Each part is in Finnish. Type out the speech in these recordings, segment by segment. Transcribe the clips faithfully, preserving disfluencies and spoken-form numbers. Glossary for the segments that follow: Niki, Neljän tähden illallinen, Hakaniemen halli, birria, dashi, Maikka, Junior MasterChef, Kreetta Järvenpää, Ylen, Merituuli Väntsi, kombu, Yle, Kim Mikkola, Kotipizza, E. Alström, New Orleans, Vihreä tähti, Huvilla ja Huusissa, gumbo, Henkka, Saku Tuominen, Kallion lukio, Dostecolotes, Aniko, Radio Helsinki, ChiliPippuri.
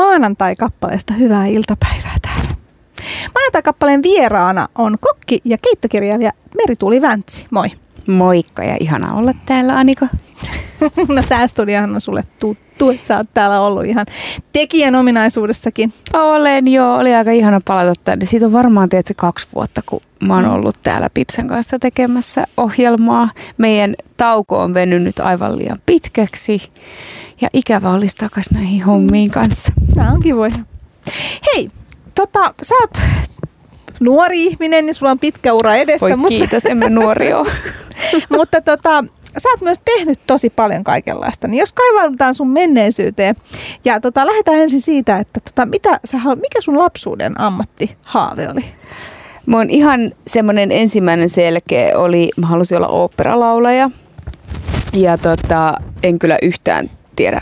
maanantai-kappaleesta hyvää iltapäivää täällä. Maanantai-kappaleen vieraana on kokki ja keittokirjailija Merituuli Väntsi. Moi. Moikka ja ihana olla täällä, Aniko. No tää studiohan on sulle tuttu, että sä oot täällä ollut ihan tekijän ominaisuudessakin. Olen joo, oli aika ihana palata tänne. Siitä on varmaan tietysti kaksi vuotta, kun mä oon ollut täällä Pipsan kanssa tekemässä ohjelmaa. Meidän tauko on venynyt aivan liian pitkäksi ja ikävä olisi takas näihin hommiin kanssa. Tää on kivoja. Hei, tota, sä oot nuori ihminen, niin sulla on pitkä ura edessä. Voi mutta... kiitos, emme nuori ole. Mutta tota... Sä oot myös tehnyt tosi paljon kaikenlaista, niin jos kaivaudutaan sun menneisyyteen ja tota, lähdetään ensin siitä, että tota, mitä sä haluat, mikä sun lapsuuden ammattihaave oli? Mun ihan semmoinen ensimmäinen selkeä oli, mä halusin olla oopperalaulaja ja tota, en kyllä yhtään tiedä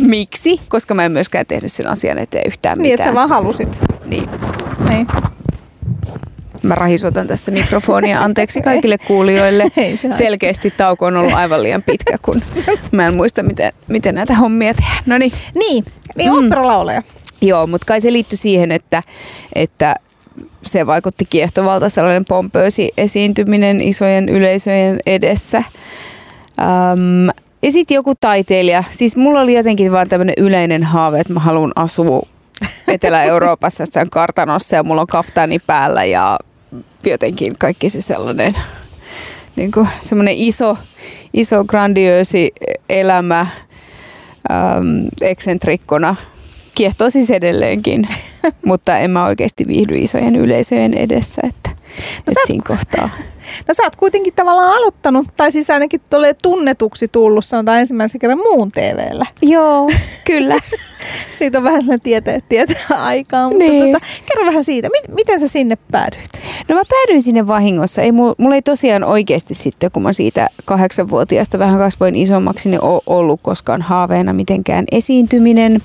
miksi, koska mä en myöskään tehnyt sen asian eteen yhtään mitään. Niin, että sä vaan halusit. Niin. Ei. Mä rahisotan tässä mikrofonia. Anteeksi kaikille kuulijoille. Selkeästi tauko on ollut aivan liian pitkä, kun mä en muista, miten, miten näitä hommia tehdään. Noniin. Niin, niin oopperalaulaja. Mm. Joo, mutta kai se liittyi siihen, että, että se vaikutti kiehtovalta sellainen pompöösi esiintyminen isojen yleisöjen edessä. Ähm, ja sitten joku taiteilija. Siis mulla oli jotenkin vaan tämmöinen yleinen haave, että mä haluan asua Etelä-Euroopassa sen kartanossa ja mulla on kaftaani päällä ja jotenkin kaikki se sellainen niin kuin semmoinen iso, iso grandiösi elämä äm, eksentrikkona. Kiehtoo siis edelleenkin, mutta en mä oikeasti viihdy isojen yleisöjen edessä, että, no että siinä kohtaa. No sä oot kuitenkin tavallaan aloittanut, tai siis ainakin tulee tunnetuksi tullut, sanotaan ensimmäisen kerran Muun T V:llä. Joo, kyllä. Siitä on vähän sellainen tietää, tietää aikaa, mutta niin. tota, kerro vähän siitä, mit, miten sä sinne päädyit? No mä päädyin sinne vahingossa. Ei, mulla ei tosiaan oikeasti sitten, kun mä siitä kahdeksanvuotiaasta vähän kasvoin isommaksi, niin ole ollut koskaan haaveena mitenkään esiintyminen.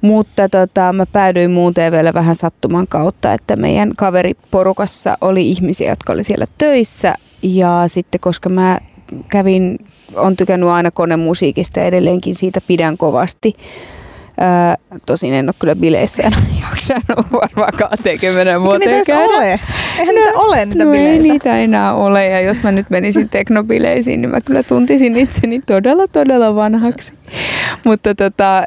Mutta tota, mä päädyin Muun T V:llä vähän sattuman kautta, että meidän kaveriporukassa oli ihmisiä, jotka oli siellä töissä. Ja sitten koska mä kävin, on tykännyt aina konemusiikista edelleenkin, siitä pidän kovasti. Ää, tosin en ole kyllä bileissä, en ole varmaan kaksikymmentä vuoteen Eikä käydä. Ole. Eihän no, niitä ole niitä no bileitä. Ei niitä enää ole ja jos mä nyt menisin teknobileisiin, niin mä kyllä tuntisin itseni todella todella vanhaksi. Mutta tota, äm,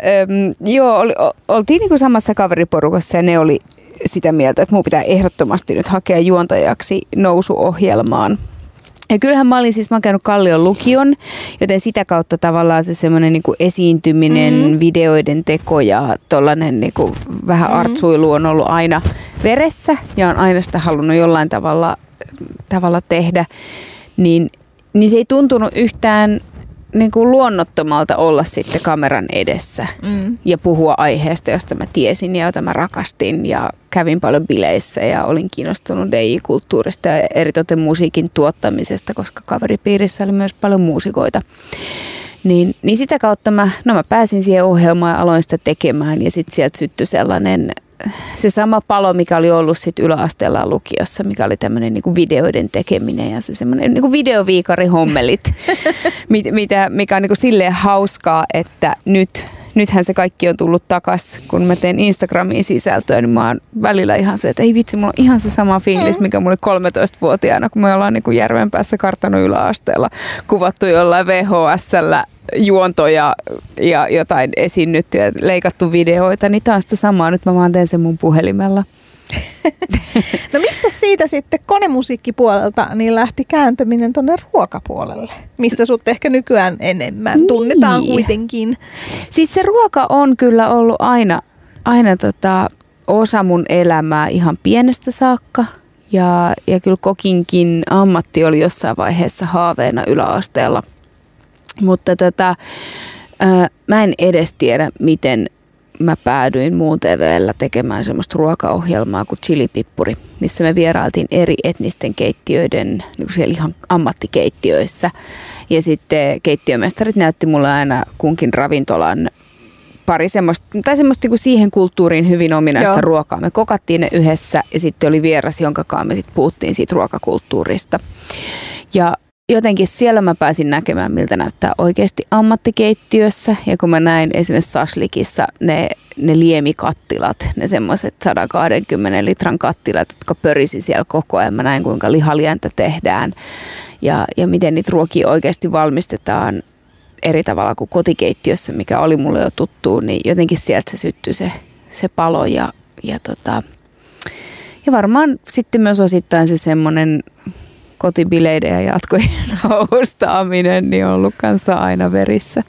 joo, oli, oltiin niinku samassa kaveriporukassa ja ne oli sitä mieltä, että mun pitää ehdottomasti nyt hakea juontajaksi nousuohjelmaan. Ja kyllähän mä olin siis, mä oon käynyt Kallion lukion, joten sitä kautta tavallaan se semmoinen niinku esiintyminen, mm-hmm. videoiden teko ja tollainen niinku vähän mm-hmm. artsuilu on ollut aina veressä ja on aina sitä halunnut jollain tavalla, tavalla tehdä. Niin, niin se ei tuntunut yhtään niinku luonnottomalta olla sitten kameran edessä mm-hmm. ja puhua aiheesta, josta mä tiesin ja jota mä rakastin ja kävin paljon bileissä ja olin kiinnostunut D J-kulttuurista ja eritoten musiikin tuottamisesta, koska kaveripiirissä oli myös paljon muusikoita. Niin, niin sitä kautta mä, no mä pääsin siihen ohjelmaan ja aloin sitä tekemään ja sitten sieltä syttyi sellainen, se sama palo, mikä oli ollut sitten yläasteella lukiossa, mikä oli tämmöinen niinku videoiden tekeminen ja se semmoinen niinku videoviikarihommelit, mitä, mikä on niinku silleen hauskaa, että nyt... Nythän se kaikki on tullut takas, kun mä teen Instagramiin sisältöä, niin mä oon välillä ihan se, että ei vitsi, mulla on ihan se sama fiilis, mikä mulla oli kolmetoistavuotiaana, kun me ollaan niin kuin Järvenpäässä kartanon yläasteella kuvattu jollain V H S:llä juontoja ja jotain esinnyttyä, leikattu videoita, niin tää on sitä samaa, nyt mä vaan teen sen mun puhelimella. No mistä siitä sitten konemusiikkipuolelta niin lähti kääntäminen tuonne ruokapuolelle? Mistä sut ehkä nykyään enemmän niin tunnetaan kuitenkin? Siis se ruoka on kyllä ollut aina, aina tota osa mun elämää ihan pienestä saakka. Ja, ja kyllä kokinkin ammatti oli jossain vaiheessa haaveena yläasteella. Mutta tota, äh, mä en edes tiedä miten... Mä päädyin Muun T V:llä tekemään semmoista ruokaohjelmaa kuin ChiliPippuri, missä me vierailtiin eri etnisten keittiöiden, niin siellä ihan ammattikeittiöissä. Ja sitten keittiömestarit näytti mulle aina kunkin ravintolan pari semmoista, tai semmoista niin siihen kulttuuriin hyvin ominaista Joo. ruokaa. Me kokattiin ne yhdessä ja sitten oli vieras, jonkakaan me sitten puhuttiin siitä ruokakulttuurista. Ja jotenkin siellä mä pääsin näkemään, miltä näyttää oikeasti ammattikeittiössä. Ja kun mä näin esimerkiksi Saslikissa ne, ne liemikattilat, ne semmoiset sata kaksikymmentä litran kattilat, jotka pörisi siellä koko ajan. Mä näin, kuinka lihalientä tehdään ja, ja miten niitä ruokia oikeasti valmistetaan eri tavalla kuin kotikeittiössä, mikä oli mulle jo tuttu, niin jotenkin sieltä se syttyi se, se palo ja, ja, tota, ja varmaan sitten myös osittain se semmoinen kotibileiden ja jatkojen hostaaminen niin on ollut kanssa aina verissä.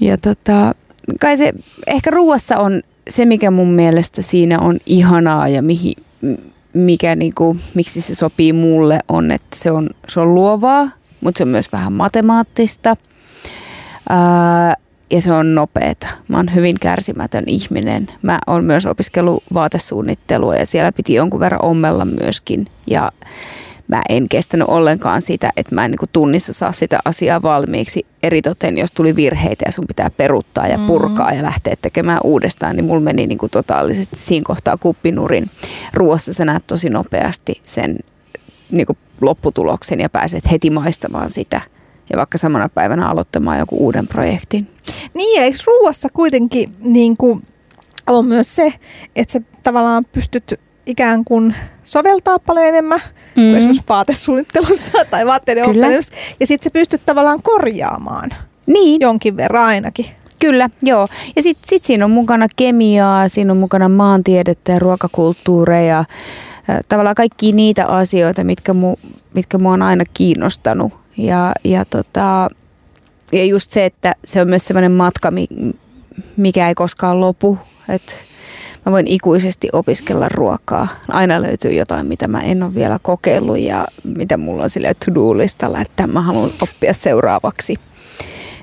Ja tota, kai se ehkä ruuassa on se, mikä mun mielestä siinä on ihanaa ja mihin, mikä niinku, miksi se sopii mulle on, että se on, se on luovaa, mutta se on myös vähän matemaattista. Ää, ja se on nopeeta. Mä oon hyvin kärsimätön ihminen. Mä oon myös opiskellut vaatesuunnittelua ja siellä piti jonkun verran ommella myöskin. Ja mä en kestänyt ollenkaan sitä, että mä en niin kuin tunnissa saa sitä asiaa valmiiksi. Eritoten, jos tuli virheitä ja sun pitää peruuttaa ja purkaa mm-hmm. ja lähteä tekemään uudestaan, niin mulla meni niin kuin totaalisesti siinä kohtaa kuppinurin. Ruoassa sä näet tosi nopeasti sen niin kuin lopputuloksen ja pääset heti maistamaan sitä. Ja vaikka samana päivänä aloittamaan joku uuden projektin. Niin, eikö ruuassa kuitenkin niin kuin on myös se, että sä tavallaan pystyt ikään kuin soveltaa paljon enemmän mm. kuin esimerkiksi vaatesuunnittelussa tai vaatteiden opetuksessa. Ja sitten sä pystyt tavallaan korjaamaan niin. jonkin verran ainakin. Kyllä, joo. Ja sitten sit siinä on mukana kemiaa, siinä on mukana maantiedettä ja ruokakulttuureja. Tavallaan kaikki niitä asioita, mitkä, mu, mitkä mua on aina kiinnostanut. Ja, ja, tota, ja just se, että se on myös sellainen matka, mikä ei koskaan lopu. Et mä voin ikuisesti opiskella ruokaa. Aina löytyy jotain, mitä mä en ole vielä kokeillut ja mitä mulla on sille to-do-listalla, että mä haluan oppia seuraavaksi.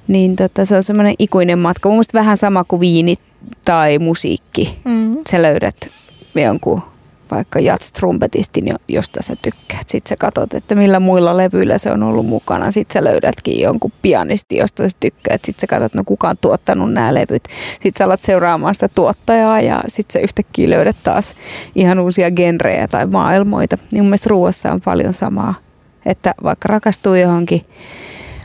Niin tota, se on sellainen ikuinen matka. Mun mielestä vähän sama kuin viini tai musiikki. Mm. Sä löydät jonkun vaikka jazz-trumpetistin, josta sä tykkäät. Sitten sä katsot, että millä muilla levyillä se on ollut mukana. Sitten sä löydätkin jonkun pianisti, josta sä tykkäät. Sitten sä katsot, no kuka on tuottanut nämä levyt. Sitten sä alat seuraamaan sitä tuottajaa ja sitten sä yhtäkkiä löydät taas ihan uusia genrejä tai maailmoita. Niin mun mielestä ruuassa on paljon samaa. Että vaikka rakastuu johonkin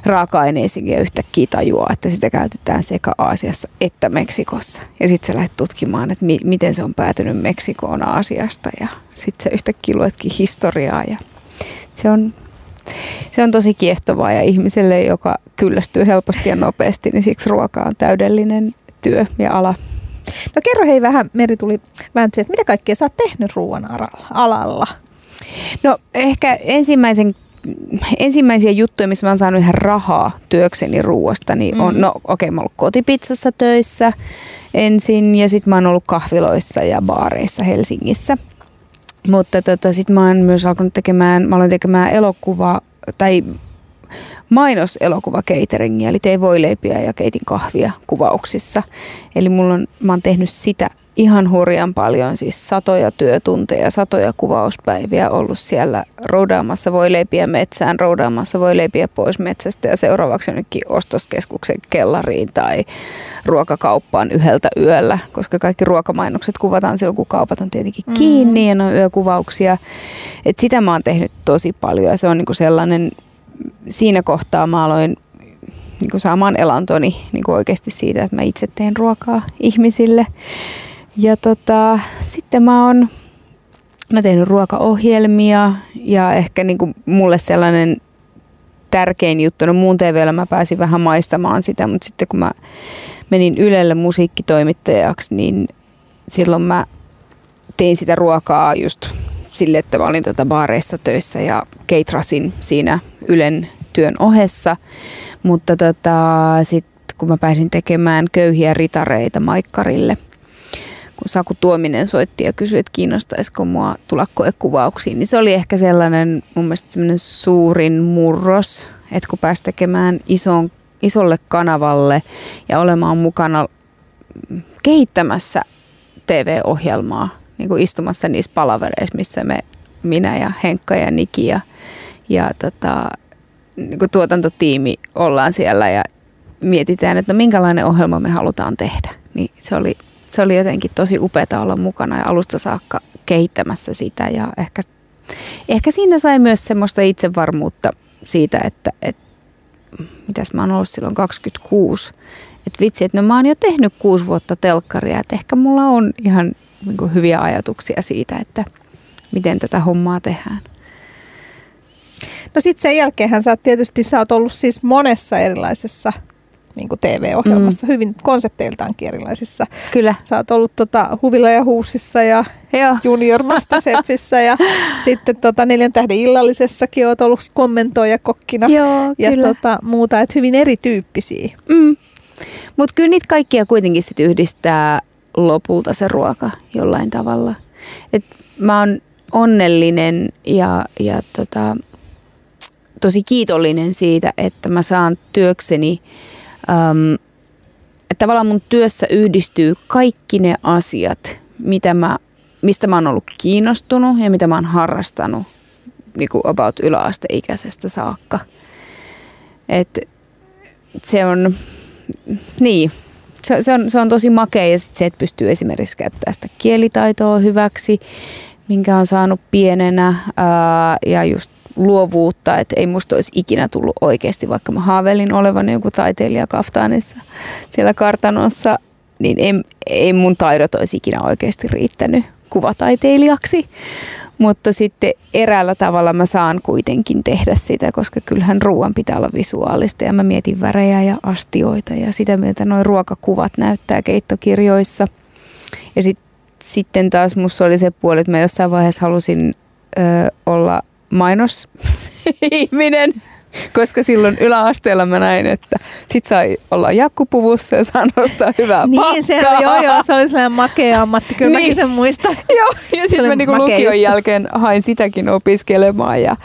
raaka-aineisiin ja yhtäkkiä tajuaa, että sitä käytetään sekä Aasiassa että Meksikossa. Ja sitten sä lähdet tutkimaan, että mi- miten se on päätynyt Meksikoon Aasiasta ja sitten sä yhtäkkiä luetkin historiaa. Ja se, on, se on tosi kiehtovaa ja ihmiselle, joka kyllästyy helposti ja nopeasti, niin siksi ruoka on täydellinen työ ja ala. No kerro hei vähän, Merituuli Väntsi, että mitä kaikkea sä oot tehnyt ruoan alalla? No ehkä ensimmäisen Ensimmäisiä juttuja, missä mä oon saanut ihan rahaa työkseni ruuasta, niin on, mm. no okei, okay, mä oon ollut Kotipizzassa töissä ensin ja sit mä oon ollut kahviloissa ja baareissa Helsingissä. Mutta tota, sit mä oon myös alkanut tekemään, mä aloin tekemään elokuva tai mainoselokuva cateringia, eli tein voileipiä ja keitin kahvia kuvauksissa. Eli mulla on, mä oon tehnyt sitä ihan hurjan paljon, siis satoja työtunteja, satoja kuvauspäiviä ollut siellä roudaamassa voileipiä metsään, roudaamassa voileipiä pois metsästä ja seuraavaksi jonnekin ostoskeskuksen kellariin tai ruokakauppaan yhdeltä yöllä, koska kaikki ruokamainokset kuvataan silloin, kun kaupat on tietenkin kiinni mm. ja ne on yökuvauksia. Et sitä mä oon tehnyt tosi paljon ja se on niinku sellainen, siinä kohtaa mä aloin niinku saamaan elantoni niinku oikeasti siitä, että mä itse teen ruokaa ihmisille. Ja tota, sitten mä oon mä tehnyt ruokaohjelmia ja ehkä niinku mulle sellainen tärkein juttu, no muun T V:llä mä pääsin vähän maistamaan sitä, mutta sitten kun mä menin Ylelle musiikkitoimittajaksi, niin silloin mä tein sitä ruokaa just sille, että mä olin tota baareissa töissä ja keitrasin siinä Ylen työn ohessa, mutta tota, sitten kun mä pääsin tekemään Köyhiä ritareita Maikkarille, kun Saku Tuominen soitti ja kysyi, että kiinnostaisiko mua tulla koekuvauksiin, niin se oli ehkä sellainen mun mielestä sellainen suurin murros, että kun pääsi tekemään ison, isolle kanavalle ja olemaan mukana kehittämässä T V-ohjelmaa, niin kuin istumassa niissä palavereissa, missä me, minä ja Henkka ja Niki ja, ja tota, niin kuin tuotantotiimi ollaan siellä ja mietitään, että no, minkälainen ohjelma me halutaan tehdä, niin se oli Se oli jotenkin tosi upeata olla mukana ja alusta saakka kehittämässä sitä ja ehkä, ehkä siinä sai myös semmoista itsevarmuutta siitä, että, että mitäs mä oon ollut silloin kaksikymmentäkuusi, että vitsi, että no mä oon jo tehnyt kuusi vuotta telkkaria, että ehkä mulla on ihan niin kuin hyviä ajatuksia siitä, että miten tätä hommaa tehdään. No sitten sen jälkeenhän sä oot tietysti sä oot ollut siis monessa erilaisessa niin kuin T V-ohjelmassa, mm. hyvin konsepteiltaankin erilaisissa. Kyllä. Sä oot ollut tota, Huvilla ja Huusissa ja Joo. Junior MasterChefissä ja sitten tota, Neljän tähden illallisessakin oot ollut kommentoijakokkina Joo, ja tota, muuta, että hyvin erityyppisiä. Mm. Mutta kyllä niitä kaikkia kuitenkin sit yhdistää lopulta se ruoka jollain tavalla. Et mä oon onnellinen ja, ja tota, tosi kiitollinen siitä, että mä saan työkseni, äm, että tavallaan mun työssä yhdistyy kaikki ne asiat, mitä mä, mistä mä oon ollut kiinnostunut ja mitä mä oon harrastanut niin kuin about yläasteikäisestä saakka. Et se on... Niin, se, se, on, se on tosi makea ja sit se, että pystyy esimerkiksi käyttämään sitä kielitaitoa hyväksi, minkä on saanut pienenä ää, ja just luovuutta, että ei musta olisi ikinä tullut oikeasti, vaikka mä haaveilin olevan joku taiteilija kaftaanissa siellä kartanossa, niin ei, ei mun taidot olisi ikinä oikeasti riittänyt kuvataiteilijaksi, mutta sitten eräällä tavalla mä saan kuitenkin tehdä sitä, koska kyllähän ruoan pitää olla visuaalista ja mä mietin värejä ja astioita ja sitä, miltä nuo ruokakuvat näyttää keittokirjoissa. Ja sit, sitten taas musta oli se puoli, että mä jossain vaiheessa halusin ö, olla mainosihminen, koska silloin yläasteella mä näin, että sit sai olla jakkupuvussa ja saa nostaa hyvää niin, pakkaa. Niin, se, joo, joo, se oli sellainen makea ammatti, kyllä niin. Mäkin sen muistan. Joo, ja sitten mä niinku lukion juttu. Jälkeen hain sitäkin opiskelemaan ja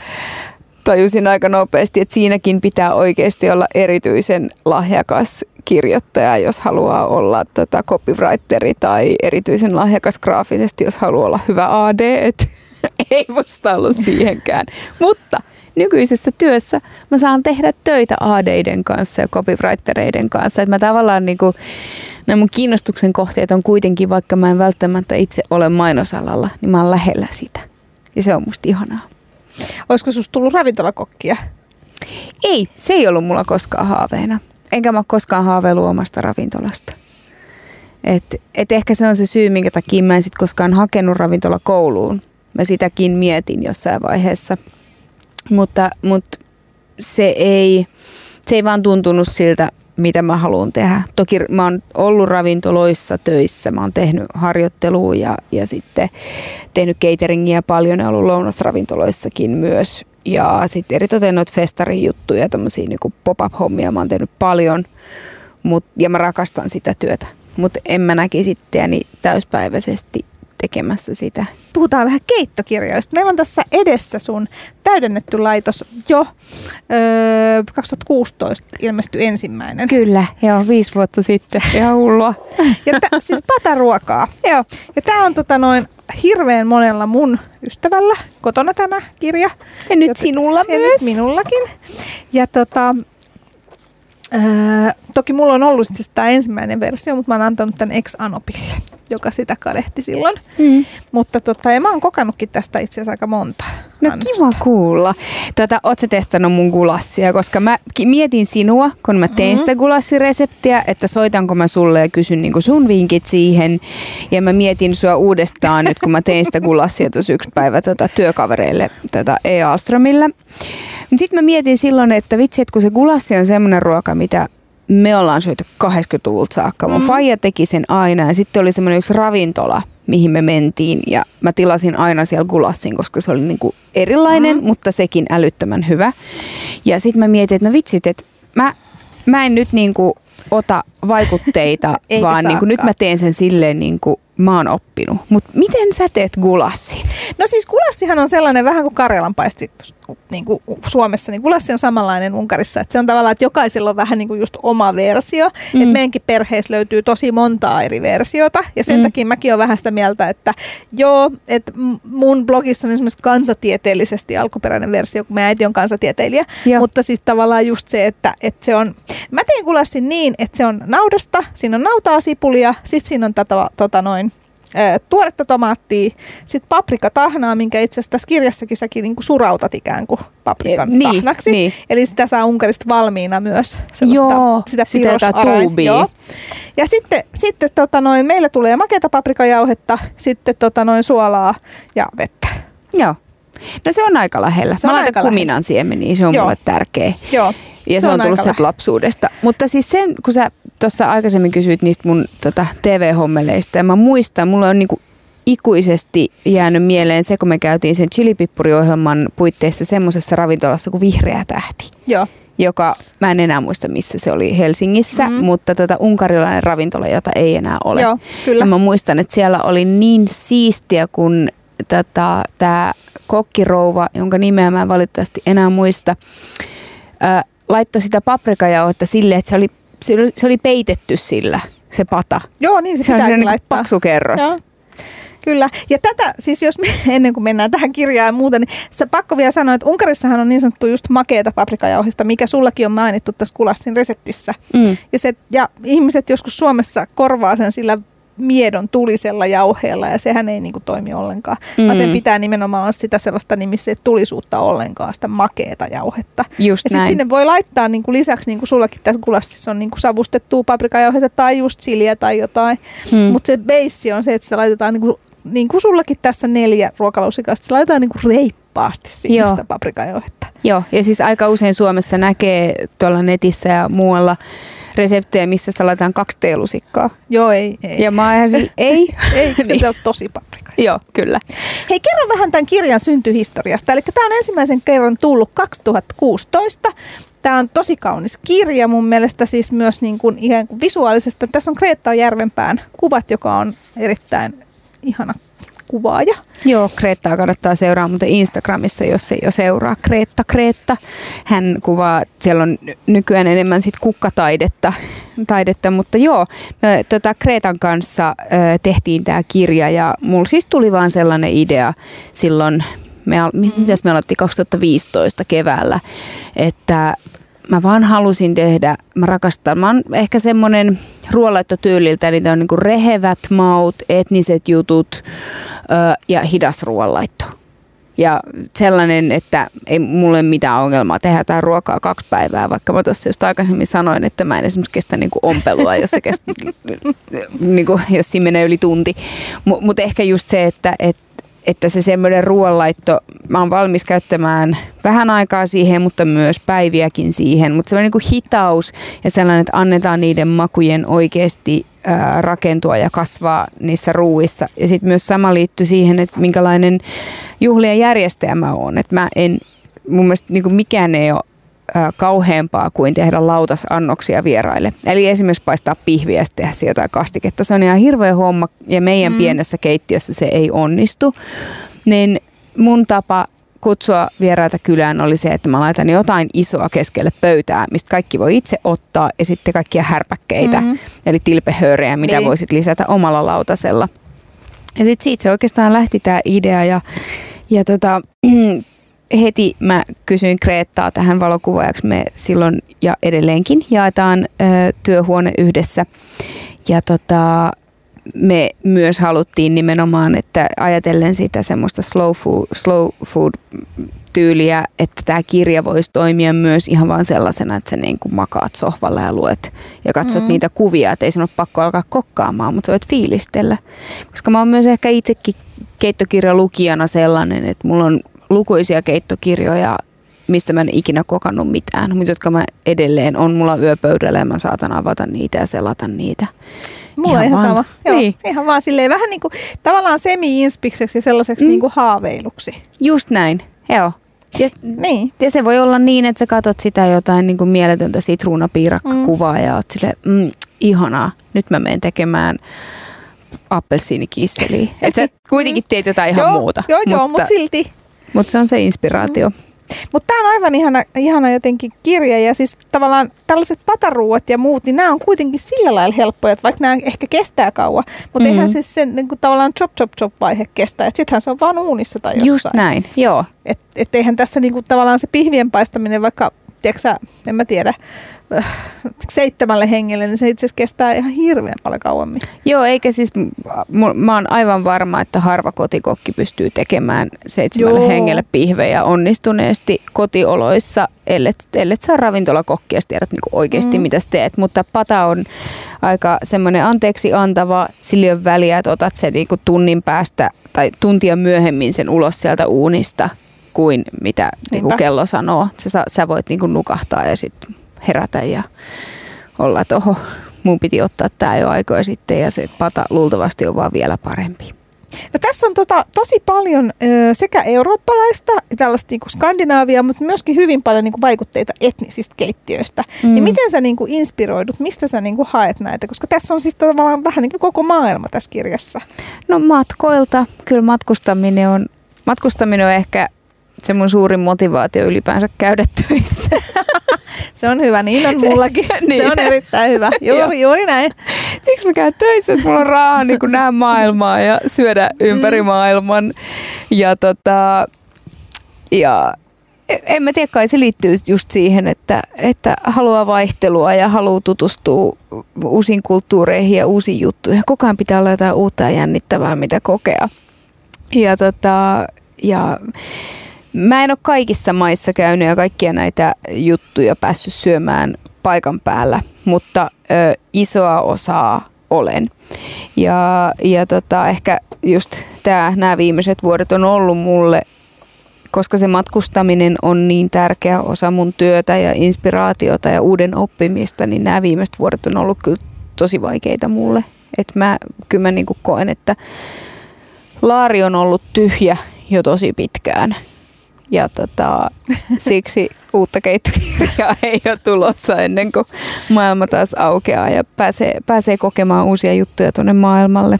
tajusin aika nopeasti, että siinäkin pitää oikeasti olla erityisen lahjakas kirjoittaja, jos haluaa olla tota, copywriteri tai erityisen lahjakas graafisesti, jos haluaa olla hyvä A D. Et, ei musta ollut siihenkään, mutta... Nykyisessä työssä mä saan tehdä töitä A D:iden kanssa ja copywritereiden kanssa. Et mä tavallaan niinku, nämä mun kiinnostuksen kohteet on kuitenkin, vaikka mä en välttämättä itse ole mainosalalla, niin mä oon lähellä sitä. Ja se on musta ihanaa. Olisiko susta tullut ravintolakokkia? Ei, se ei ollut mulla koskaan haaveena. Enkä mä koskaan haaveillut omasta ravintolasta. Et, et ehkä se on se syy, minkä takia mä en sit koskaan hakenut ravintolakouluun. Mä sitäkin mietin jossain vaiheessa. Mutta, mutta se, ei, se ei vaan tuntunut siltä, mitä mä haluan tehdä. Toki mä oon ollut ravintoloissa töissä. Mä oon tehnyt harjoittelua ja, ja sitten tehnyt cateringia paljon ja ollut lounasravintoloissakin myös. Ja sitten eritoten noita festarijuttuja ja tämmöisiä niin kuin pop-up-hommia mä oon tehnyt paljon. Mut, ja mä rakastan sitä työtä. Mutta en mä näkisi itseäni täyspäiväisesti tekemässä sitä. Puhutaan vähän keittokirjoista. Meillä on tässä edessä sun täydennetty laitos jo öö, kaksituhattakuusitoista ilmestyi ensimmäinen. Kyllä, joo, viisi vuotta sitten. Ihan hullua. Ja t- siis pataruokaa. Joo. Ja tää on tota noin hirveän monella mun ystävällä kotona tämä kirja. Ja nyt Jot- sinulla ja myös. Ja nyt minullakin. Ja tota... Öö, toki mulla on ollut siis tämä ensimmäinen versio, mutta mä oon antanut tämän ex-Anopille, joka sitä kadehti silloin. Mm. Mutta tota, ja mä oon kokannutkin tästä itse asiassa aika monta. No annosta. Kiva kuulla. Tuota, oot sä testannut mun gulassia, koska mä mietin sinua, kun mä tein mm. sitä gulassireseptiä, että soitanko mä sulle ja kysyn niin kuin sun vinkit siihen. Ja mä mietin sua uudestaan nyt, kun mä tein sitä gulassia tuossa yksi päivä tuota, työkavereille tuota, E. Alströmillä. Sitten mä mietin silloin, että vitsi, että kun se gulassi on semmoinen ruoka, mitä me ollaan syöty kahdeksankymmentäluvulta saakka. Mun mm. faija teki sen aina ja sitten oli semmoinen yksi ravintola, mihin me mentiin ja mä tilasin aina siellä gulassin, koska se oli niinku erilainen, mm. mutta sekin älyttömän hyvä. Ja sitten mä mietin, että no vitsit, että mä, mä en nyt niinku ota vaikutteita, vaan niinku nyt mä teen sen silleen niinku mä oon oppinut. Mutta miten sä teet gulassin? No siis gulassihan on sellainen vähän kuin karjalanpaisti niin kuin Suomessa. Niin gulassi on samanlainen Unkarissa. Et se on tavallaan, että jokaisella on vähän niin kuin just oma versio. Mm. Et meidänkin perheessä löytyy tosi montaa eri versiota. Ja sen mm. takia mäkin olen vähän sitä mieltä, että joo, että mun blogissa on esimerkiksi kansatieteellisesti alkuperäinen versio, kun meidän äiti on kansatieteilijä. Joo. Mutta siis tavallaan just se, että, että se on... Mä teen gulassin niin, että se on naudasta. Siinä on nautaa, sipulia. Sitten siinä on tota, tota noin ää, tuoretta tomaattia, sitten paprikatahnaa, minkä itse asiassa tässä kirjassakin säkin niinku surautat ikään kuin paprikan e, tahnaksi. Niin, eli sitä saa Unkarista valmiina myös. Joo, sitä piirros-araa. Ja sitten, sitten tota noin, meillä tulee makeata paprikajauhetta, sitten tota noin, suolaa ja vettä. Joo. No se on aika lähellä. Se Mä laitan kuminan siemeniä, se on Joo. mulle tärkeä. Joo. Ja se, se on, on tullut sieltä lapsuudesta. Mutta siis sen, kun sä tuossa aikaisemmin kysyit niistä mun tota, T V-hommeleista, ja mä muistan, mulla on niinku ikuisesti jäänyt mieleen se, kun me käytiin sen ChiliPippuri-ohjelman puitteissa semmoisessa ravintolassa kuin Vihreä tähti. Joo. Joka, mä en enää muista missä se oli, Helsingissä, mm-hmm. mutta tota, unkarilainen ravintola, jota ei enää ole. Joo, kyllä. Ja mä muistan, että siellä oli niin siistiä, kun tota, tää kokkirouva, jonka nimeä mä en valitettavasti enää muista, ää, laittoi sitä paprikajauhetta silleen, että se oli, se oli peitetty sillä, se pata. Joo, niin se, se pitääkin niin laittaa. Paksu kerros. Joo. Kyllä. Ja tätä, siis jos me, ennen kuin mennään tähän kirjaan ja muuta, niin sä pakko vielä sanoa, että Unkarissahan on niin sanottu just makeata paprikajauhista, mikä sullakin on mainittu tässä Kulassin reseptissä. Mm. Ja, se, ja ihmiset joskus Suomessa korvaa sen sillä miedon tulisella jauheella, ja sehän ei niinku toimi ollenkaan. Mm. Vaan sen pitää nimenomaan olla sitä sellaista nimissä, että tulisuutta ollenkaan, sitä makeata jauhetta. Just ja sitten sinne voi laittaa niinku lisäksi, niin kuin sullakin tässä Kulassissa on niinku savustettua paprikajauhetta tai just chiliä tai jotain. Mm. Mutta se beissi on se, että sitä laitetaan niinku niin kuin sullakin tässä neljä ruokalusikasta, laitetaan niin kuin reippaasti siihen sitä paprikajauhetta. Joo, ja siis aika usein Suomessa näkee tuolla netissä ja muualla reseptejä, missä sitä laitetaan kaksi teelusikkaa. Joo, ei. ei. Ja mä ajan siis, ei. ei, se niin. on tosi paprikaista. Joo, kyllä. Hei, kerro vähän tämän kirjan syntyhistoriasta. Eli tämä on ensimmäisen kerran tullut kaksituhattakuusitoista. Tämä on tosi kaunis kirja mun mielestä, siis myös niin kuin ihan kuin visuaalisesta. Tässä on Kreetta Järvenpään kuvat, joka on erittäin ihana kuvaaja. Joo, Kreettaa kannattaa seuraa, mutta Instagramissa, jos ei jo seuraa, Kreetta, Kreetta. Hän kuvaa, siellä on nykyään enemmän sit kukkataidetta, taidetta, mutta joo, me, tota, Kreetan kanssa ö, tehtiin tämä kirja, ja mulla siis tuli vaan sellainen idea silloin, me, mitäs me aloittiin kaksituhattaviisitoista keväällä, että mä vaan halusin tehdä, mä rakastan, mä oon ehkä semmonen ruoanlaittotyyliltä, niitä on niinku rehevät maut, etniset jutut ö, ja hidas ruoanlaitto. Ja sellainen, että ei mulle mitään ongelmaa tehdä jotain ruokaa kaksi päivää, vaikka mä tuossa just aikaisemmin sanoin, että mä en esimerkiksi kestä niinku ompelua, jos, se kestä, niinku, jos siinä menee yli tunti. M- mutta ehkä just se, että et, Että se semmoinen ruoanlaitto, mä oon valmis käyttämään vähän aikaa siihen, mutta myös päiviäkin siihen. Mutta semmoinen niin kuin hitaus ja sellainen, että annetaan niiden makujen oikeasti ää, rakentua ja kasvaa niissä ruuissa. Ja sitten myös sama liittyy siihen, että minkälainen juhlien järjestäjä mä oon. Että mä en, mun mielestä niin kuin mikään ei ole ää, kauheampaa kuin tehdä lautasannoksia vieraille. Eli esimerkiksi paistaa pihviä ja tehdä se jotain kastiketta. Se on ihan hirveä homma, ja meidän mm. pienessä keittiössä se ei onnistu. Niin mun tapa kutsua vieraita kylään oli se, että mä laitan jotain isoa keskelle pöytää, mistä kaikki voi itse ottaa, ja sitten kaikkia härpäkkeitä, mm. eli tilpehöörejä, mitä niin. voisit lisätä omalla lautasella. Ja sitten siitä se oikeastaan lähti tää idea, ja, ja tota... heti mä kysyin Kreettaa tähän valokuvaajaksi. Me silloin ja edelleenkin jaetaan ö, työhuone yhdessä. Ja tota, me myös haluttiin nimenomaan, että ajatellen sitä semmoista slow food, slow food tyyliä, että tämä kirja voisi toimia myös ihan vaan sellaisena, että sä niin kuin makaat sohvalla ja luet ja katsot mm-hmm. niitä kuvia, että ei sun ole pakko alkaa kokkaamaan, mutta sä voit fiilistellä. Koska mä oon myös ehkä itsekin keittokirjalukijana sellainen, että mulla on lukuisia keittokirjoja, mistä mä en ikinä kokannut mitään, mutta jotka mä edelleen on mulla yöpöydällä, ja mä saatan avata niitä ja selata niitä. Mulla ihan, ihan sama. Joo, niin. Ihan vaan silleen vähän niin kuin tavallaan semi-inspikseksi ja sellaiseksi mm. niin kuin haaveiluksi. Just näin, joo. Ja, niin. ja se voi olla niin, että sä katot sitä jotain niin kuin mieletöntä sitruunapiirakkakuvaa mm. ja oot silleen, mm, ihanaa, nyt mä menen tekemään appelsiinikisseliä. Että sä kuitenkin teet jotain ihan joo, muuta. Joo, mutta, joo, mutta silti. Mutta se on se inspiraatio. Mm. Mutta tämä on aivan ihana, ihana jotenkin kirja, ja siis tavallaan tällaiset pataruuat ja muut, niin nämä on kuitenkin sillä lailla helppoja, että vaikka nämä ehkä kestää kauan, mutta mm-hmm. eihän siis sen niin kuin tavallaan chop chop chop vaihe kestä, että sittenhän se on vaan uunissa tai jossain. Just näin, joo. Että et eihän tässä niin kuin tavallaan se pihvien paistaminen, vaikka tiedätkö, en mä tiedä, seitsemälle hengelle, niin se itse asiassa kestää ihan hirveän paljon kauemmin. Joo, eikä siis, mä oon aivan varma, että harva kotikokki pystyy tekemään seitsemälle Joo. hengelle pihvejä onnistuneesti kotioloissa, ellet, ellet saa ravintolakokkia, jos tiedät niin oikeasti mm. mitä sä teet, mutta pata on aika semmoinen anteeksi antava, sillä ei ole väliä, että otat sen niin kuin tunnin päästä tai tuntia myöhemmin sen ulos sieltä uunista kuin mitä niinku kello sanoo. Sä, sä voit niinku nukahtaa ja sitten herätä ja olla, että oho, mun piti ottaa tää jo aikoja sitten ja se pata luultavasti on vaan vielä parempi. No tässä on tota, tosi paljon ö, sekä eurooppalaista ja tällaista niinku Skandinaaviaa, mutta myöskin hyvin paljon niinku vaikutteita etnisistä keittiöistä. Mm. Ja miten sä niinku inspiroidut, mistä sä niinku haet näitä? Koska tässä on siis tavallaan vähän niinku koko maailma tässä kirjassa. No matkoilta. Kyllä matkustaminen on, matkustaminen on ehkä se mun suurin motivaatio ylipäänsä käydä töissä. Se on hyvä, niin on mullakin. Se, niin. Se on erittäin hyvä. Juuri, juuri näin. Siksi mä käyn töissä, että mulla on rahaa niin kuin nähdä maailmaa ja syödä ympäri mm. maailman. Ja, tota, ja en mä tiedä, kai se liittyy just siihen, että, että haluaa vaihtelua ja haluaa tutustua uusiin kulttuureihin ja uusiin juttuihin. Koko ajan pitää olla jotain uutta ja jännittävää, mitä kokea. Ja tota... Ja mä en ole kaikissa maissa käynyt ja kaikkia näitä juttuja päässyt syömään paikan päällä, mutta ö, isoa osaa olen. Ja, ja tota, ehkä just tää, nämä viimeiset vuodet on ollut mulle, koska se matkustaminen on niin tärkeä osa mun työtä ja inspiraatiota ja uuden oppimista, niin nämä viimeiset vuodet on ollut kyllä tosi vaikeita mulle. Et mä, kyllä mä niinku koen, että laari on ollut tyhjä jo tosi pitkään. Ja tota, siksi uutta keittokirjaa ei ole tulossa ennen kuin maailma taas aukeaa ja pääsee, pääsee kokemaan uusia juttuja tuonne maailmalle.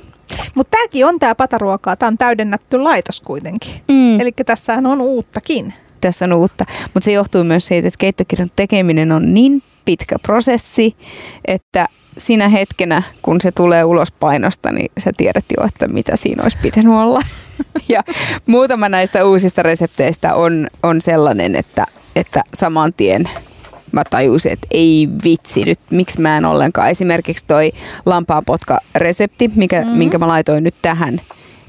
Mutta tämäkin on tämä pataruokaa, tämä on täydennetty laitos kuitenkin. Mm. Eli tässähän on uuttakin. Tässä on uutta, mutta se johtuu myös siitä, että keittokirjan tekeminen on niin pitkä prosessi, että siinä hetkenä, kun se tulee ulos painosta, niin sä tiedät jo, että mitä siinä olisi pitänyt olla. Ja muutama näistä uusista resepteistä on, on sellainen, että, että saman tien mä tajusin, että ei vitsi nyt, miksi mä en ollenkaan. Esimerkiksi toi lampaanpotka-resepti, mikä, mm-hmm. minkä mä laitoin nyt tähän,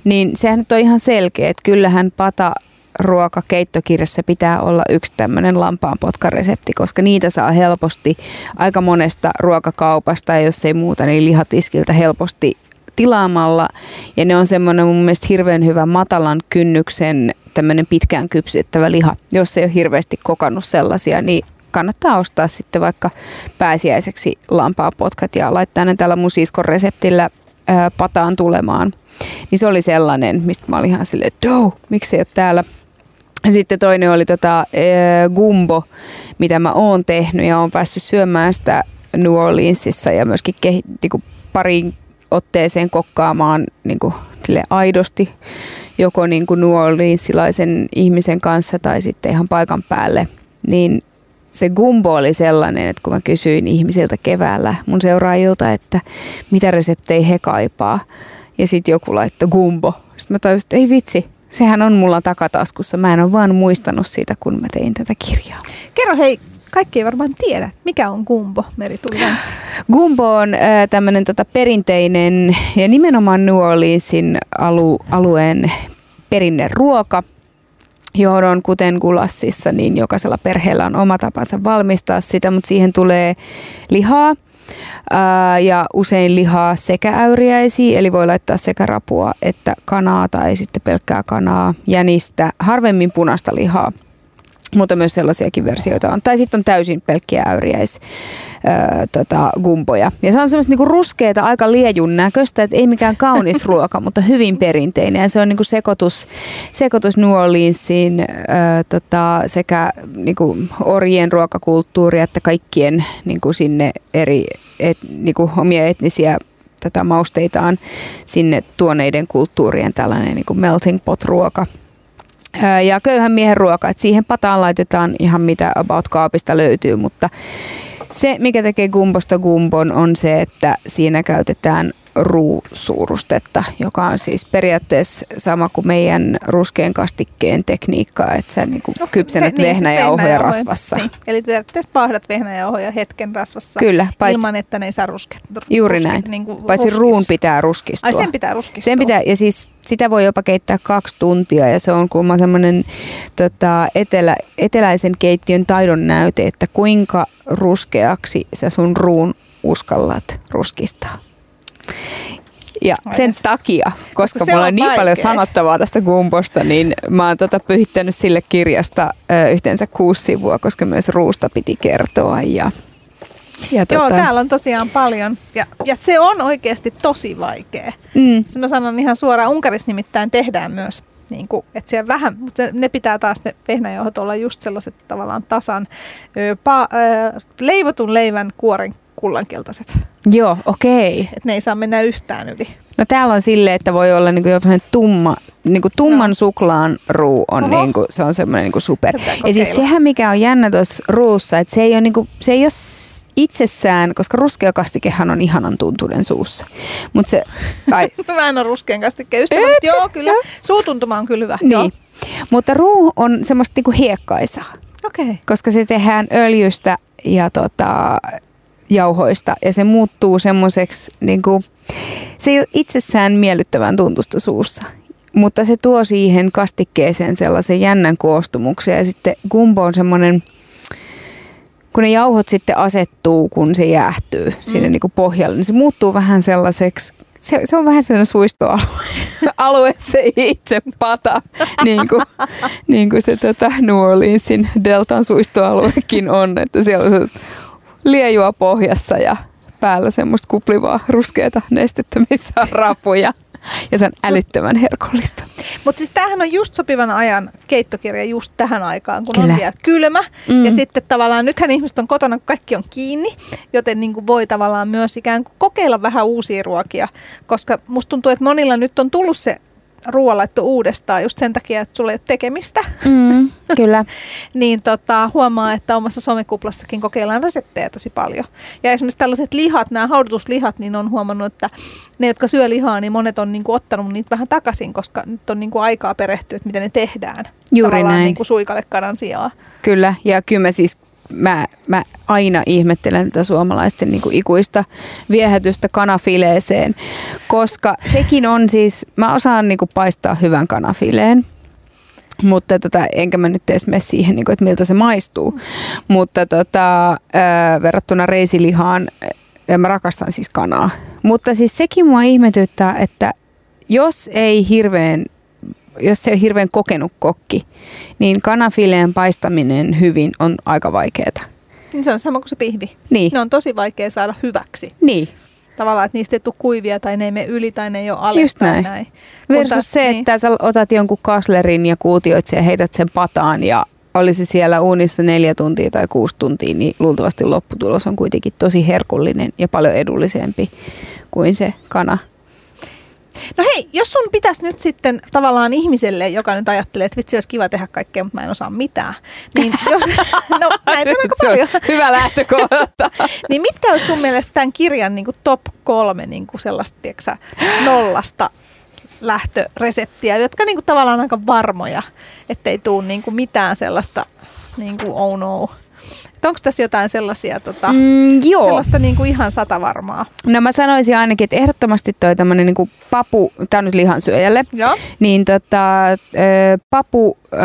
niin sehän nyt on ihan selkeä, että kyllähän pata... ruokakeittokirjassa pitää olla yksi tämmöinen lampaanpotkaresepti, koska niitä saa helposti aika monesta ruokakaupasta ja jos ei muuta, niin lihatiskiltä helposti tilaamalla. Ja ne on semmoinen mun mielestä hirveän hyvä matalan kynnyksen tämmöinen pitkään kypsyttävä liha. Jos ei ole hirveästi kokannut sellaisia, niin kannattaa ostaa sitten vaikka pääsiäiseksi lampaanpotkat ja laittaa ne tällä mun siskon reseptillä ää, pataan tulemaan. Niin se oli sellainen, mistä mä olin ihan silleen, että miksi ei ole täällä. Sitten toinen oli tota, gumbo, mitä mä oon tehnyt ja oon päässyt syömään sitä New Orleansissa ja myöskin kehi- niinku pariin otteeseen kokkaamaan niinku, aidosti joko niinku New Orleansilaisen ihmisen kanssa tai sitten ihan paikan päälle. Niin se gumbo oli sellainen, että kun mä kysyin ihmisiltä keväällä mun seuraajilta, että mitä reseptejä he kaipaa ja sitten joku laittoi gumbo. Sitten mä tajusin, että ei vitsi. Sehän on mulla takataskussa. Mä en ole vaan muistanut siitä, kun mä tein tätä kirjaa. Kerro hei, kaikki ei varmaan tiedä, mikä on gumbo, Merituuli Väntsi. Gumbo on äh, tämmöinen tota, perinteinen ja nimenomaan New Orleansin alu, alueen perinneruoka, johon kuten gulassissa, niin jokaisella perheellä on oma tapansa valmistaa sitä, mutta siihen tulee lihaa. Ja usein lihaa sekä äyriäisiä, eli voi laittaa sekä rapua että kanaa tai sitten pelkkää kanaa, jänistä, harvemmin punaista lihaa, mutta myös sellaisiakin versioita on. Tai sitten on täysin pelkkiä äyriäis ää, tota, gumboja. Ja se on semmoista niinku ruskeata, aika liejun näköistä, että ei mikään kaunis ruoka, mutta hyvin perinteinen. Ja se on niinku sekoitus, sekoitus New Orleansiin ää, tota, sekä niinku orjien ruokakulttuuria että kaikkien niinku sinne eri et, niinku omia etnisiä tätä mausteitaan sinne tuoneiden kulttuurien tällainen niinku melting pot ruoka. Ja köyhän miehen ruoka, että siihen pataan laitetaan ihan mitä about kaapista löytyy, mutta se mikä tekee gumbosta gumbon on se, että siinä käytetään ruusuurustetta, joka on siis periaatteessa sama kuin meidän ruskean kastikkeen tekniikka, että sä niin kuin no, kypsennet te, vehnäjauhoja niin, siis rasvassa. Niin. Eli periaatteessa paahdat vehnäjauhoja hetken rasvassa. Kyllä, paitsi, ilman, että ne ei saa rusket. Juuri rusket, näin, niin paitsi ruskis. Ruun pitää ruskistua. Ai sen pitää ruskistua. Sen pitää, ja siis sitä voi jopa keittää kaksi tuntia ja se on kuulemma semmoinen tota, etelä, eteläisen keittiön taidon näyte, että kuinka ruskeaksi sä sun ruun uskallat ruskistaa. Ja sen takia, koska se mulla on niin vaikea. Paljon sanottavaa tästä kumposta, niin mä oon tota pyhittänyt sille kirjasta ö, yhteensä kuusi sivua, koska myös ruusta piti kertoa. Ja, ja Joo, tota... täällä on tosiaan paljon. Ja, ja se on oikeasti tosi vaikea. Mm. Sen mä sanon ihan suoraan, Unkarissa nimittäin tehdään myös. Niin kuin, että siellä vähän, mutta ne pitää taas ne vehnäjauhot olla just sellaiset tavallaan tasan ö, pa, ö, leivotun leivän kuoren kullankeltaiset. Joo, okei. Okay. Ne ei saa mennä yhtään yli. No täällä on sille, että voi olla niinku jollain tumma, niinku tumman no. suklaan ruu on niinku, se on semmoinen niinku super. Ja siis sehän mikä on jännä tuossa ruussa, että se ei ole niinku, se ei ole itsessään, koska ruskea kastikehan on ihanan tuntunen suussa. Mut se, ai. Mä en ole ruskean kastikkeen ystävä, mutta joo kyllä, suutuntuma on kyllä hyvä. Niin. Joo. Mutta ruu on semmoista niinku hiekkaisaa. Okei. Okay. Koska se tehdään öljystä ja tota... jauhoista ja se muuttuu semmoiseksi, niin kuin, se ei ole itsessään miellyttävän tuntusta suussa, mutta se tuo siihen kastikkeeseen sellaisen jännän koostumuksen ja sitten gumbo on semmoinen, kun ne jauhot sitten asettuu, kun se jäähtyy mm. sinne niin kuin pohjalle, niin se muuttuu vähän sellaiseksi, se, se on vähän sellainen suistoalue, alue se itse pata, niin kuin, niin kuin se tota New Orleansin deltan suistoaluekin on, että siellä on liejua pohjassa ja päällä semmoista kuplivaa ruskeata nestettä, missä on rapuja. Ja se on älyttömän herkullista. Mutta siis tämähän on just sopivan ajan keittokirja just tähän aikaan, kun Kyllä. on vielä kylmä. Mm. Ja sitten tavallaan nythän ihmiset on kotona, kun kaikki on kiinni, joten niin kuin voi tavallaan myös ikään kuin kokeilla vähän uusia ruokia. Koska musta tuntuu, että monilla nyt on tullut se ruoanlaitto uudestaan just sen takia, että sulla ei ole tekemistä. Mm, kyllä. niin tota, huomaa, että omassa somekuplassakin kokeillaan reseptejä tosi paljon. Ja esimerkiksi tällaiset lihat, nämä haudutuslihat, niin on huomannut, että ne, jotka syö lihaa, niin monet on niinku ottanut niitä vähän takaisin, koska nyt on niinku aikaa perehtyä, että miten ne tehdään. Juuri tavallaan näin. Niinku suikalle kanan sijaan. Kyllä, ja kyllä mä siis Mä, mä aina ihmettelen tätä suomalaisten niin kuin ikuista viehätystä kanafileeseen, koska sekin on siis, mä osaan niin kuin paistaa hyvän kanafileen, mutta tota, enkä mä nyt edes mene siihen, niin kuin, että miltä se maistuu, mutta tota, ää, verrattuna reisilihaan, ja mä rakastan siis kanaa, mutta siis sekin mua ihmetyttää, että jos ei hirveän Jos se on hirveän kokenut kokki, niin kanafileen paistaminen hyvin on aika vaikeeta. Niin se on sama kuin se pihvi. Niin. Ne on tosi vaikea saada hyväksi. Niin. Tavallaan, että niistä ei tule kuivia tai ne ei mene yli tai ne ei ole alle. Just näin. näin. Versus Otas, se, niin. että sä otat jonkun kaslerin ja kuutioit sen ja heität sen pataan ja olisi siellä uunissa neljä tuntia tai kuusi tuntia, niin luultavasti lopputulos on kuitenkin tosi herkullinen ja paljon edullisempi kuin se kana. No hei, jos sun pitäisi nyt sitten tavallaan ihmiselle, joka nyt ajattelee, että vitsi olisi kiva tehdä kaikkea, mutta mä en osaa mitään. Niin jos, no näitä on aika paljon. Hyvä lähtökohta. niin mitkä olisi sun mielestä tämän kirjan niin kuin top kolme niin kuin sellaista tiiäksä, nollasta lähtöreseptiä, jotka niin kuin tavallaan on aika varmoja, ettei tule niin kuin mitään sellaista niin kuin oh no. Onko tässä jotain sellaisia, tota, mm, sellaista niinku ihan satavarmaa? No mä sanoisin ainakin, että ehdottomasti toi tämmönen niinku papu, tää on nyt lihansyöjälle, Joo. niin tota, ö, papu ö,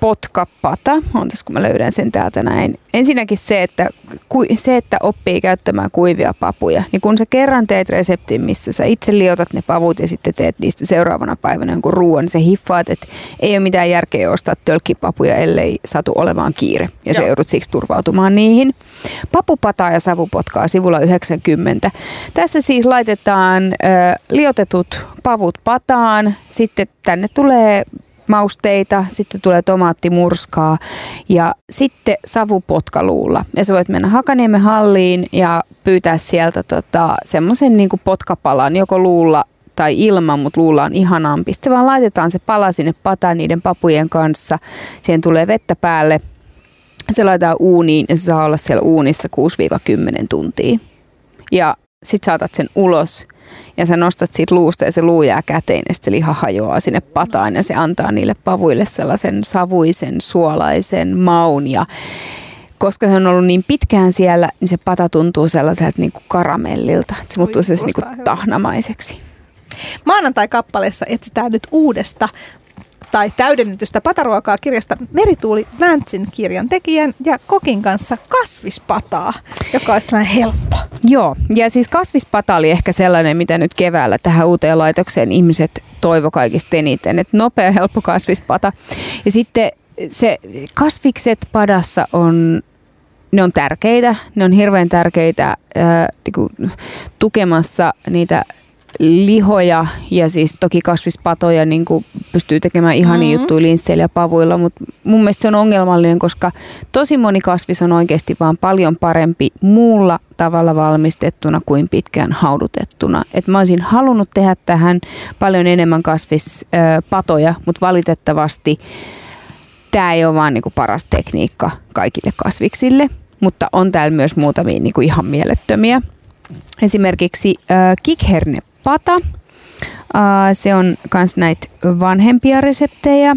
potkapata, ontas kun mä löydän sen täältä näin. Ensinnäkin se että, ku, se, että oppii käyttämään kuivia papuja, niin kun sä kerran teet reseptin, missä sä itse liotat ne pavut ja sitten teet niistä seuraavana päivänä jonkun ruoan, niin sä hiffaat, että ei ole mitään järkeä ostaa tölkkipapuja, ellei satu olevaan kiire. Ja Joo. sä joudut siksi turvautumaan niihin. Papupataa ja savupotkaa sivulla yhdeksänkymmentä. Tässä siis laitetaan ö, liotetut pavut pataan, sitten tänne tulee mausteita, sitten tulee tomaattimurskaa ja sitten savupotkaluulla. Ja sä voit mennä Hakaniemen halliin ja pyytää sieltä tota, semmoisen niin kuin potkapalan, joko luulla tai ilman, mutta luulla on ihanampi. Sitten vaan laitetaan se pala sinne pataan niiden papujen kanssa, siihen tulee vettä päälle, se laitetaan uuniin ja se saa olla siellä uunissa kuusi kymmenen tuntia. Ja sit saatat sen ulos ja sä nostat siitä luusta ja se luu jää käteen ja sitten liha hajoaa sinne pataan ja se antaa niille pavuille sellaisen savuisen, suolaisen maun ja koska se on ollut niin pitkään siellä, niin se pata tuntuu sellaiselta niin kuin karamellilta, se muuttuu siis niin kuin tahnamaiseksi. Maanantai-kappaleessa etsitään nyt uudesta tai täydennetystä pataruokaa kirjasta Merituuli Väntsin kirjan tekijän ja kokin kanssa kasvispataa, joka on sellainen helppo. Joo, ja siis kasvispata oli ehkä sellainen, mitä nyt keväällä tähän uuteen laitokseen ihmiset toivo kaikista eniten, että nopea helppo kasvispata. Ja sitten se kasvikset padassa on, ne on tärkeitä, ne on hirveän tärkeitä äh, niinku, tukemassa niitä lihoja ja siis toki kasvispatoja niin kuin pystyy tekemään ihania mm-hmm. juttuja linsseillä ja pavuilla, mutta mun mielestä se on ongelmallinen, koska tosi moni kasvis on oikeasti vaan paljon parempi muulla tavalla valmistettuna kuin pitkään haudutettuna. Et mä olisin halunnut tehdä tähän paljon enemmän kasvispatoja, mutta valitettavasti tämä ei ole vaan niin kuin paras tekniikka kaikille kasviksille, mutta on täällä myös muutamia niin kuin ihan mielettömiä. Esimerkiksi äh, kikherne pata. Se on myös näitä vanhempia reseptejä.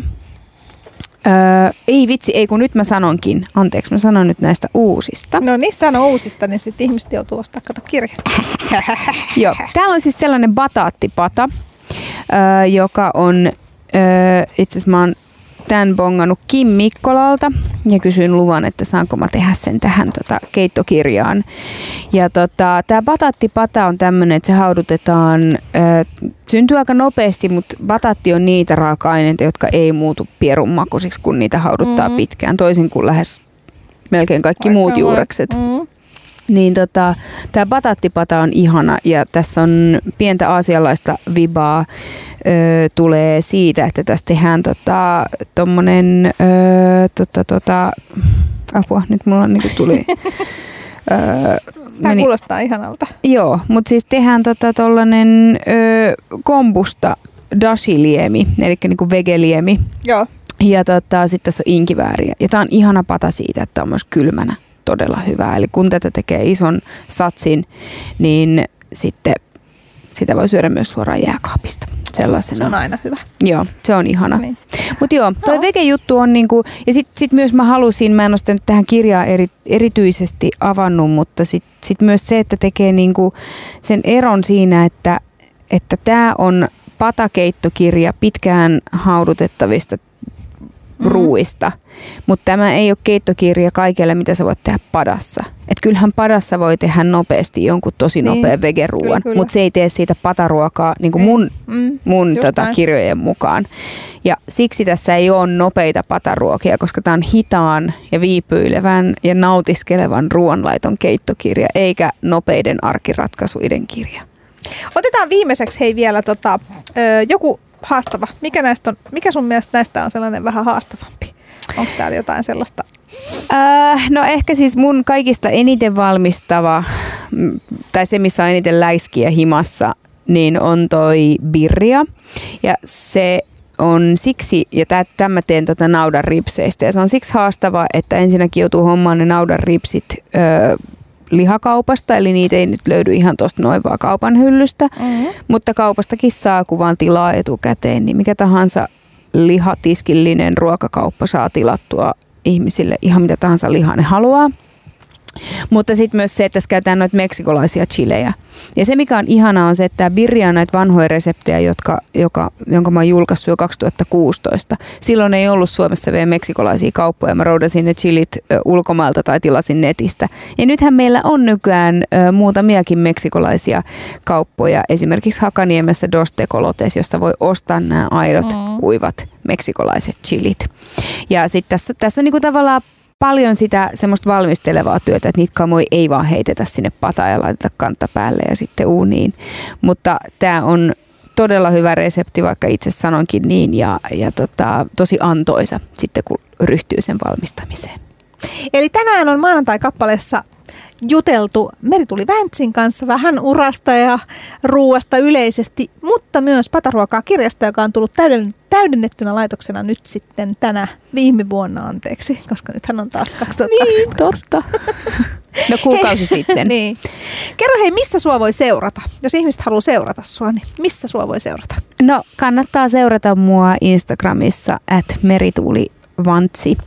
Öö, ei vitsi, ei kun nyt mä sanonkin. Anteeksi, mä sanon nyt näistä uusista. No niin, sano uusista, niin sitten ihmiset joutuu ostaa, kato kirjaa. Joo, täällä on siis sellainen bataattipata, öö, joka on, öö, itse asiassa mä oon tämän bongannut Kim Mikkolalta ja kysyin luvan, että saanko mä tehdä sen tähän tota, keittokirjaan. Ja tota, tää bataattipata on tämmönen, että se haudutetaan, ö, syntyy aika nopeasti, mutta bataatti on niitä raaka-aineita, jotka ei muutu pierun makuisiksi, kun niitä hauduttaa mm-hmm. pitkään, toisin kuin lähes melkein kaikki Vaikka muut juurekset. Mm-hmm. Niin tota, tää bataattipata on ihana ja tässä on pientä aasialaista vibaa. Öö, tulee siitä, että tässä tehdään tota, tommonen, öö, tota, tota, apua, nyt mulla niinku tuli. Öö, Tämä meni. Kuulostaa ihanalta. Joo, mutta siis tehdään tota, tollanen öö, kombusta dashiliemi, eli niinku vegeliemi. Joo. Ja tota, sitten tässä on inkivääriä. Ja tää on ihana pata siitä, että on myös kylmänä todella hyvää. Eli kun tätä tekee ison satsin, niin sitten sitä voi syödä myös suoraan jääkaapista. Sellaisena. Se on aina hyvä. Joo, se on ihana. Niin. Mutta joo, toi no. vegejuttu on niinku, ja sit, sit myös mä halusin, mä en ole sitä nyt tähän kirjaa eri, erityisesti avannut, mutta sit, sit myös se, että tekee niinku sen eron siinä, että että tää on patakeittokirja pitkään haudutettavista mm. ruuista, mutta tämä ei ole keittokirja kaikelle, mitä sä voit tehdä padassa. Et kyllähän padassa voi tehdä nopeasti jonkun tosi niin, nopean vegeruuan, mutta se ei tee siitä pataruokaa niin kuin mun, mm, mun tota, kirjojen mukaan. Ja siksi tässä ei ole nopeita pataruokia, koska tämä on hitaan ja viipyilevän ja nautiskelevan ruoanlaiton keittokirja, eikä nopeiden arkiratkaisuiden kirja. Otetaan viimeiseksi hei vielä tota, joku haastava. Mikä, näistä on, mikä sun mielestä näistä on sellainen vähän haastavampi? Onko täällä jotain sellaista? Öö, no ehkä siis mun kaikista eniten valmistava, tai se missä on eniten läiskiä himassa, niin on toi birria. Ja se on siksi, ja tämän mä teen tota naudan ripseistä, ja se on siksi haastava, että ensinnäkin joutuu hommaan ne naudan ripsit öö, lihakaupasta, eli niitä ei nyt löydy ihan tuosta noin vaan kaupan hyllystä, mm-hmm. mutta kaupastakin saa kuvan tilaa etukäteen, niin mikä tahansa lihatiskillinen ruokakauppa saa tilattua ihmisille ihan mitä tahansa lihaa ne haluaa. Mutta sitten myös se, että tässä käytetään noita meksikolaisia chilejä. Ja se mikä on ihanaa on se, että tämä birria on näitä vanhoja reseptejä, jotka, joka, jonka mä oon julkaissut jo kaksituhattakuusitoista. Silloin ei ollut Suomessa vielä meksikolaisia kauppoja. Mä roudasin ne chilit ulkomailta tai tilasin netistä. Ja nythän meillä on nykyään ö, muutamiakin meksikolaisia kauppoja. Esimerkiksi Hakaniemessä Dostecolotes, josta voi ostaa nämä aidot mm. kuivat meksikolaiset chilit. Ja sitten tässä, tässä on niinku tavallaan paljon sitä semmoista valmistelevaa työtä, että niitä kamoja ei vaan heitetä sinne pataan ja laiteta kanta päälle ja sitten uuniin. Mutta tämä on todella hyvä resepti, vaikka itse sanonkin niin, ja, ja tota, tosi antoisa sitten, kun ryhtyy sen valmistamiseen. Eli tänään on maanantai-kappaleessa juteltu Merituuli Väntsin kanssa vähän urasta ja ruuasta yleisesti, mutta myös pataruokaa kirjasta, joka on tullut täydellinen täydennettynä laitoksena nyt sitten tänä viime vuonna, anteeksi, koska nythän on taas kaksituhattakaksikymmentäkaksi. Niin, totta. No kuukausi sitten. Niin. Kerro hei, missä sua voi seurata? Jos ihmiset haluaa seurata sua, niin missä sua voi seurata? No kannattaa seurata mua Instagramissa at Merituuli Väntsi.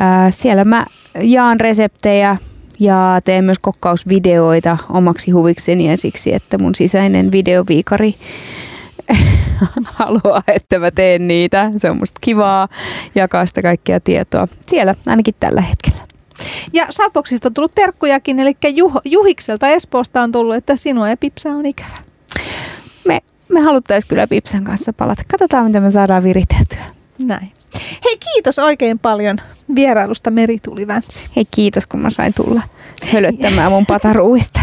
Äh, siellä mä jaan reseptejä ja teen myös kokkausvideoita omaksi huvikseni ja siksi, että mun sisäinen videoviikari haluaa, että mä teen niitä. Se on musta kivaa jakaa sitä kaikkea tietoa siellä, ainakin tällä hetkellä. Ja Shoutboxista on tullut terkkujakin, eli Juh- Juhikselta Espoosta on tullut, että sinua ja Pipsa on ikävä. Me, me haluttaisiin kyllä Pipsan kanssa palata. Katsotaan, mitä me saadaan viriteltyä. Näin. Hei, kiitos oikein paljon vierailusta Merituuli Väntsi. Hei, kiitos kun mä sain tulla hölöttämään mun pataruuista.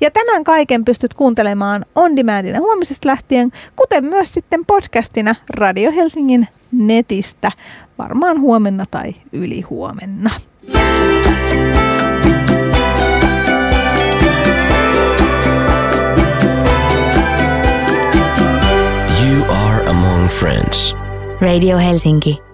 Ja tämän kaiken pystyt kuuntelemaan on demandina huomisesta lähtien, kuten myös sitten podcastina Radio Helsingin netistä, varmaan huomenna tai ylihuomenna. You are among friends. Radio Helsinki.